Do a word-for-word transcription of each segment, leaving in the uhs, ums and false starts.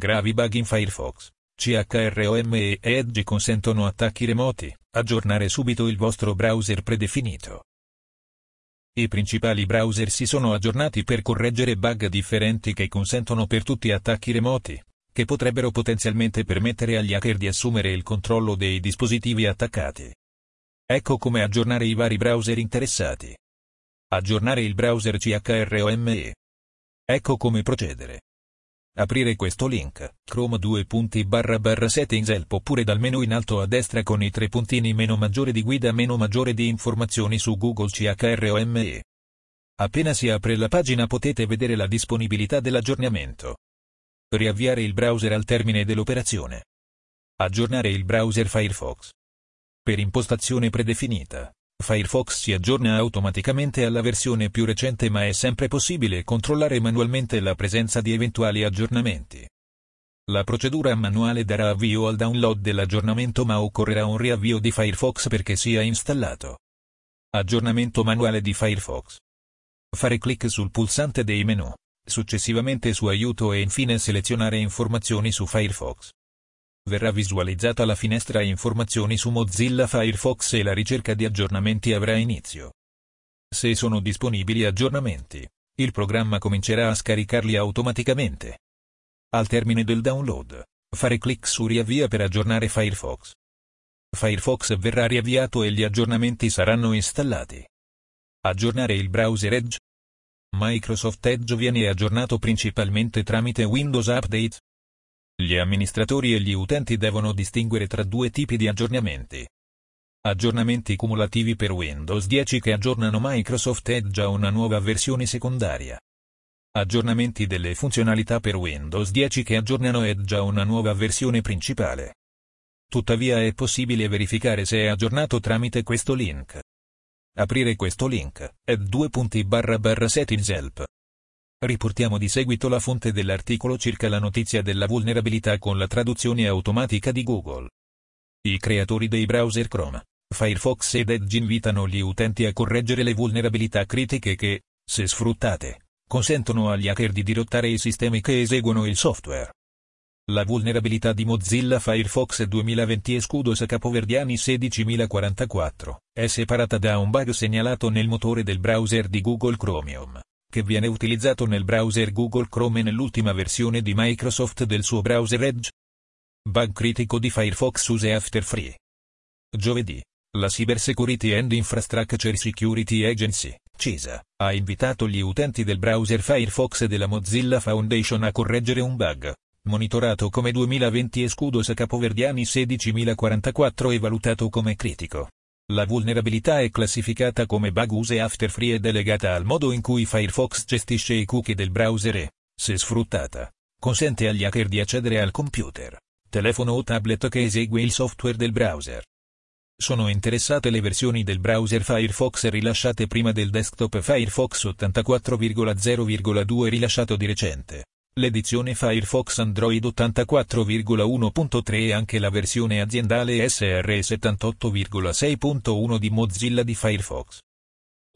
Gravi bug in Firefox, Chrome e Edge consentono attacchi remoti. Aggiornare subito il vostro browser predefinito. I principali browser si sono aggiornati per correggere bug differenti che consentono per tutti attacchi remoti, che potrebbero potenzialmente permettere agli hacker di assumere il controllo dei dispositivi attaccati. Ecco come aggiornare i vari browser interessati. Aggiornare il browser Chrome. Ecco come procedere. Aprire questo link, Chrome due punti barra barra settings help oppure dal menu in alto a destra con i tre puntini meno maggiore di guida meno maggiore di informazioni su Google Chrome. Appena si apre la pagina potete vedere la disponibilità dell'aggiornamento. Riavviare il browser al termine dell'operazione. Aggiornare il browser Firefox. Per impostazione predefinita, Firefox si aggiorna automaticamente alla versione più recente, ma è sempre possibile controllare manualmente la presenza di eventuali aggiornamenti. La procedura manuale darà avvio al download dell'aggiornamento, ma occorrerà un riavvio di Firefox perché sia installato. Aggiornamento manuale di Firefox. Fare clic sul pulsante dei menu, successivamente su aiuto e infine selezionare informazioni su Firefox. Verrà visualizzata la finestra informazioni su Mozilla Firefox e la ricerca di aggiornamenti avrà inizio. Se sono disponibili aggiornamenti, il programma comincerà a scaricarli automaticamente. Al termine del download, fare clic su Riavvia per aggiornare Firefox. Firefox verrà riavviato e gli aggiornamenti saranno installati. Aggiornare il browser Edge. Microsoft Edge viene aggiornato principalmente tramite Windows Update. Gli amministratori e gli utenti devono distinguere tra due tipi di aggiornamenti. Aggiornamenti cumulativi per Windows dieci che aggiornano Microsoft Edge a una nuova versione secondaria. Aggiornamenti delle funzionalità per Windows dieci che aggiornano Edge a una nuova versione principale. Tuttavia è possibile verificare se è aggiornato tramite questo link. Aprire questo link, edge due punti barra barra settings help. Riportiamo di seguito la fonte dell'articolo circa la notizia della vulnerabilità con la traduzione automatica di Google. I creatori dei browser Chrome, Firefox ed Edge invitano gli utenti a correggere le vulnerabilità critiche che, se sfruttate, consentono agli hacker di dirottare i sistemi che eseguono il software. La vulnerabilità di Mozilla Firefox duemilaventi e Scudos Capoverdiani sedicimila quarantaquattro è separata da un bug segnalato nel motore del browser di Google Chromium, che viene utilizzato nel browser Google Chrome e nell'ultima versione di Microsoft del suo browser Edge. Bug critico di Firefox use after free. Giovedì, la Cybersecurity and Infrastructure Security Agency, C I S A, ha invitato gli utenti del browser Firefox e della Mozilla Foundation a correggere un bug, monitorato come duemilaventi Escudos Capoverdiani sedicimila quarantaquattro e valutato come critico. La vulnerabilità è classificata come bug use after free e delegata al modo in cui Firefox gestisce i cookie del browser e, se sfruttata, consente agli hacker di accedere al computer, telefono o tablet che esegue il software del browser. Sono interessate le versioni del browser Firefox rilasciate prima del desktop Firefox ottantaquattro punto zero punto due rilasciato di recente, l'edizione Firefox Android ottantaquattro punto uno punto tre e anche la versione aziendale S R settantotto punto sei punto uno di Mozilla di Firefox.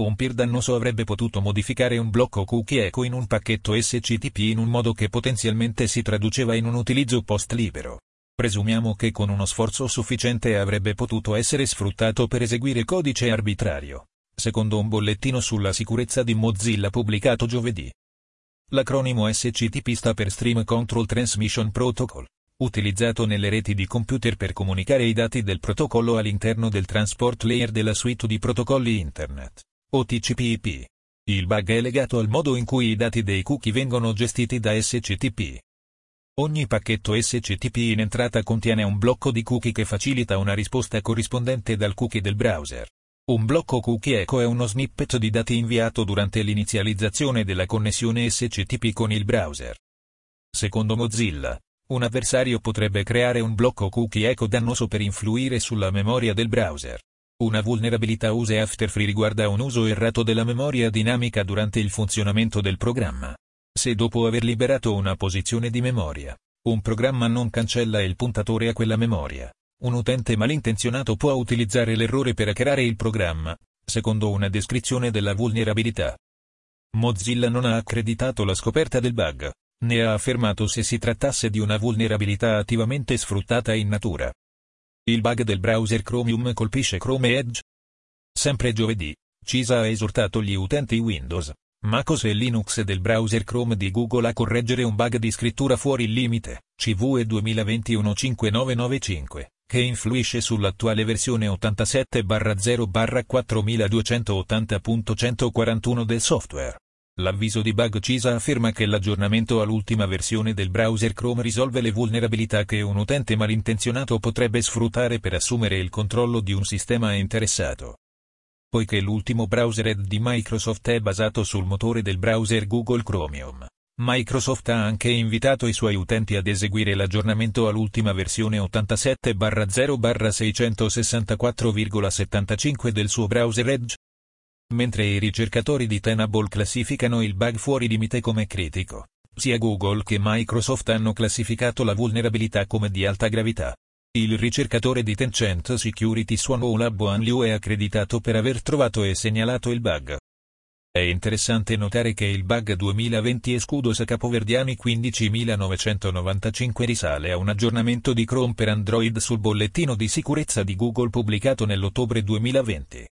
Un peer dannoso avrebbe potuto modificare un blocco cookie eco in un pacchetto S C T P in un modo che potenzialmente si traduceva in un utilizzo post libero. Presumiamo che con uno sforzo sufficiente avrebbe potuto essere sfruttato per eseguire codice arbitrario, secondo un bollettino sulla sicurezza di Mozilla pubblicato giovedì. L'acronimo S C T P sta per Stream Control Transmission Protocol, utilizzato nelle reti di computer per comunicare i dati del protocollo all'interno del transport layer della suite di protocolli Internet, o T C P I P. Il bug è legato al modo in cui i dati dei cookie vengono gestiti da S C T P. Ogni pacchetto S C T P in entrata contiene un blocco di cookie che facilita una risposta corrispondente dal cookie del browser. Un blocco cookie eco è uno snippet di dati inviato durante l'inizializzazione della connessione S C T P con il browser. Secondo Mozilla, un avversario potrebbe creare un blocco cookie eco dannoso per influire sulla memoria del browser. Una vulnerabilità use after free riguarda un uso errato della memoria dinamica durante il funzionamento del programma. Se dopo aver liberato una posizione di memoria, un programma non cancella il puntatore a quella memoria, un utente malintenzionato può utilizzare l'errore per hackerare il programma, secondo una descrizione della vulnerabilità. Mozilla non ha accreditato la scoperta del bug, ne ha affermato se si trattasse di una vulnerabilità attivamente sfruttata in natura. Il bug del browser Chromium colpisce Chrome e Edge? Sempre giovedì, C I S A ha esortato gli utenti Windows, MacOS e Linux del browser Chrome di Google a correggere un bug di scrittura fuori limite, C V E duemilaventuno cinquemilanovecenticinque, che influisce sull'attuale versione ottantasette zero quattro due otto zero punto centottanta punto centoquarantuno del software. L'avviso di bug C I S A afferma che l'aggiornamento all'ultima versione del browser Chrome risolve le vulnerabilità che un utente malintenzionato potrebbe sfruttare per assumere il controllo di un sistema interessato. Poiché l'ultimo browser Edge di Microsoft è basato sul motore del browser Google Chromium, Microsoft ha anche invitato i suoi utenti ad eseguire l'aggiornamento all'ultima versione ottantasette zero seicentosessantaquattro settantacinque del suo browser Edge. Mentre i ricercatori di Tenable classificano il bug fuori limite come critico, sia Google che Microsoft hanno classificato la vulnerabilità come di alta gravità. Il ricercatore di Tencent Security Swan Lab Han Liu è accreditato per aver trovato e segnalato il bug. È interessante notare che il bug duemilaventi Escudos Capoverdiani quindicimilanovecentonovantacinque risale a un aggiornamento di Chrome per Android sul bollettino di sicurezza di Google pubblicato nell'ottobre duemilaventi.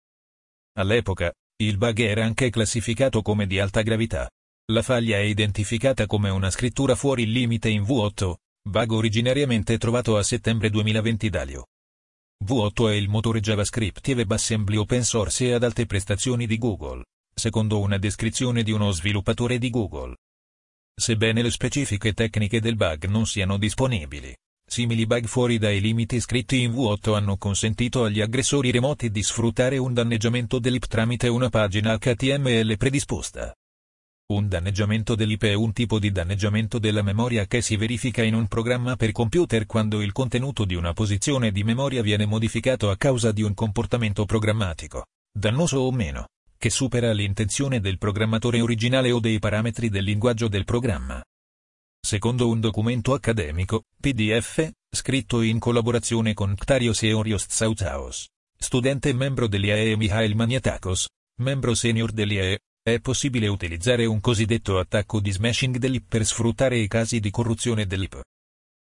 All'epoca, il bug era anche classificato come di alta gravità. La faglia è identificata come una scrittura fuori limite in V otto, bug originariamente trovato a settembre duemilaventi da Liu. V otto è il motore JavaScript e WebAssembly open source e ad alte prestazioni di Google, secondo una descrizione di uno sviluppatore di Google. Sebbene le specifiche tecniche del bug non siano disponibili, simili bug fuori dai limiti scritti in V otto hanno consentito agli aggressori remoti di sfruttare un danneggiamento dell'I P tramite una pagina H T M L predisposta. Un danneggiamento dell'I P è un tipo di danneggiamento della memoria che si verifica in un programma per computer quando il contenuto di una posizione di memoria viene modificato a causa di un comportamento programmatico, dannoso o meno, che supera l'intenzione del programmatore originale o dei parametri del linguaggio del programma. Secondo un documento accademico, P D F, scritto in collaborazione con Ktarios Eorios Tsautsaos, studente membro dell'I A E e Mihail Maniatakos, membro senior dell'I A E, è possibile utilizzare un cosiddetto attacco di smashing dell'I P per sfruttare i casi di corruzione dell'I P.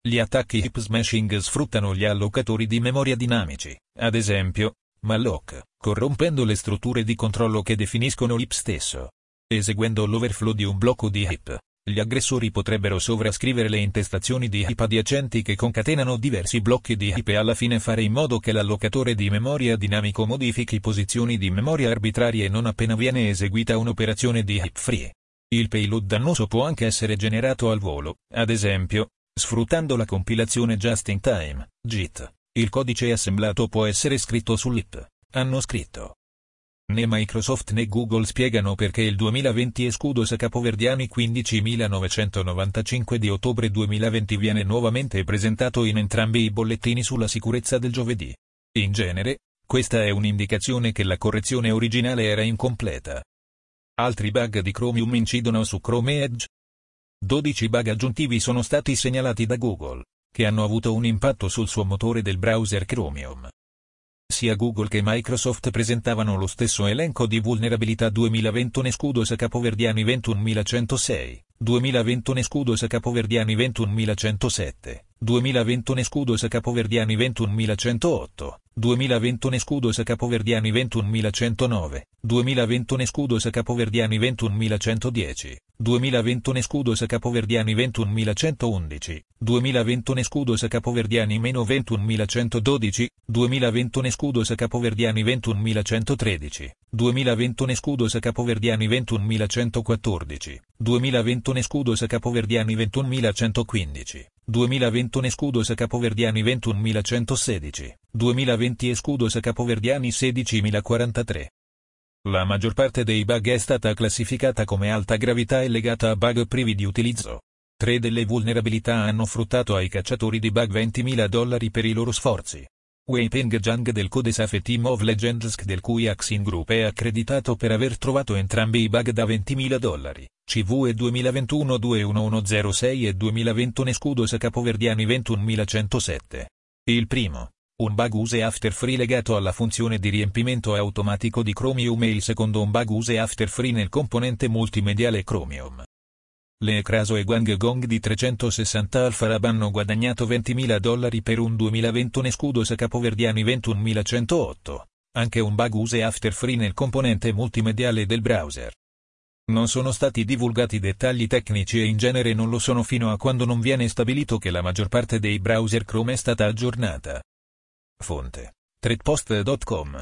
Gli attacchi I P smashing sfruttano gli allocatori di memoria dinamici, ad esempio, malloc, corrompendo le strutture di controllo che definiscono l'I P stesso. Eseguendo l'overflow di un blocco di I P. Gli aggressori potrebbero sovrascrivere le intestazioni di I P adiacenti che concatenano diversi blocchi di I P e alla fine fare in modo che l'allocatore di memoria dinamico modifichi posizioni di memoria arbitrarie non appena viene eseguita un'operazione di I P free. Il payload dannoso può anche essere generato al volo, ad esempio, sfruttando la compilazione just-in-time, J I T. Il codice assemblato può essere scritto sull'I P, hanno scritto. Né Microsoft né Google spiegano perché il duemilaventi Escudos Capoverdiani quindicimilanovecentonovantacinque di ottobre duemilaventi viene nuovamente presentato in entrambi i bollettini sulla sicurezza del giovedì. In genere, questa è un'indicazione che la correzione originale era incompleta. Altri bug di Chromium incidono su Chrome e Edge. dodici bug aggiuntivi sono stati segnalati da Google, che hanno avuto un impatto sul suo motore del browser Chromium. Sia Google che Microsoft presentavano lo stesso elenco di vulnerabilità duemilaventuno Escudos Capoverdiani ventunomilacentosei, duemilaventuno Escudos Capoverdiani ventunomilacentosette, duemilaventuno Escudos Capoverdiani ventunomilacentotto, duemilaventuno Escudos Capoverdiani ventunomilacentonove, duemilaventuno Escudos Capoverdiani ventunomilacentodieci, duemilaventuno Escudos Capoverdiani ventunomilacentoundici, duemilaventuno Escudos Capoverdiani meno ventunomilacentododici, duemilaventuno Escudos Capoverdiani ventunomilacentotredici, duemilaventuno Escudos Capoverdiani ventunomilacentoquattordici, duemilaventuno Escudos Capoverdiani ventunomilacentoquindici, duemilaventuno Escudos Capoverdiani ventunomilacentosedici, duemilaventi Escudos Capoverdiani sedicimilaquarantatré. La maggior parte dei bug è stata classificata come alta gravità e legata a bug privi di utilizzo. Tre delle vulnerabilità hanno fruttato ai cacciatori di bug ventimila dollari per i loro sforzi. Wei Peng Zhang del CodeSafe Team of Legends, del cui Axing Group è accreditato per aver trovato entrambi i bug da ventimila dollari, C V E duemilaventuno duemilacentoventisei e duemilaventuno Escudos Capoverdiani ventunomilacentosette. Il primo, un bug use after free legato alla funzione di riempimento automatico di Chromium, e il secondo un bug use after free nel componente multimediale Chromium. Le Craso e Guang Gong di trecentosessanta Alpha Lab hanno guadagnato ventimila dollari per un duemilaventuno Scudos capoverdiani ventunomilacentootto, anche un bug use after free nel componente multimediale del browser. Non sono stati divulgati dettagli tecnici e in genere non lo sono fino a quando non viene stabilito che la maggior parte dei browser Chrome è stata aggiornata. Fonte: threadpost punto com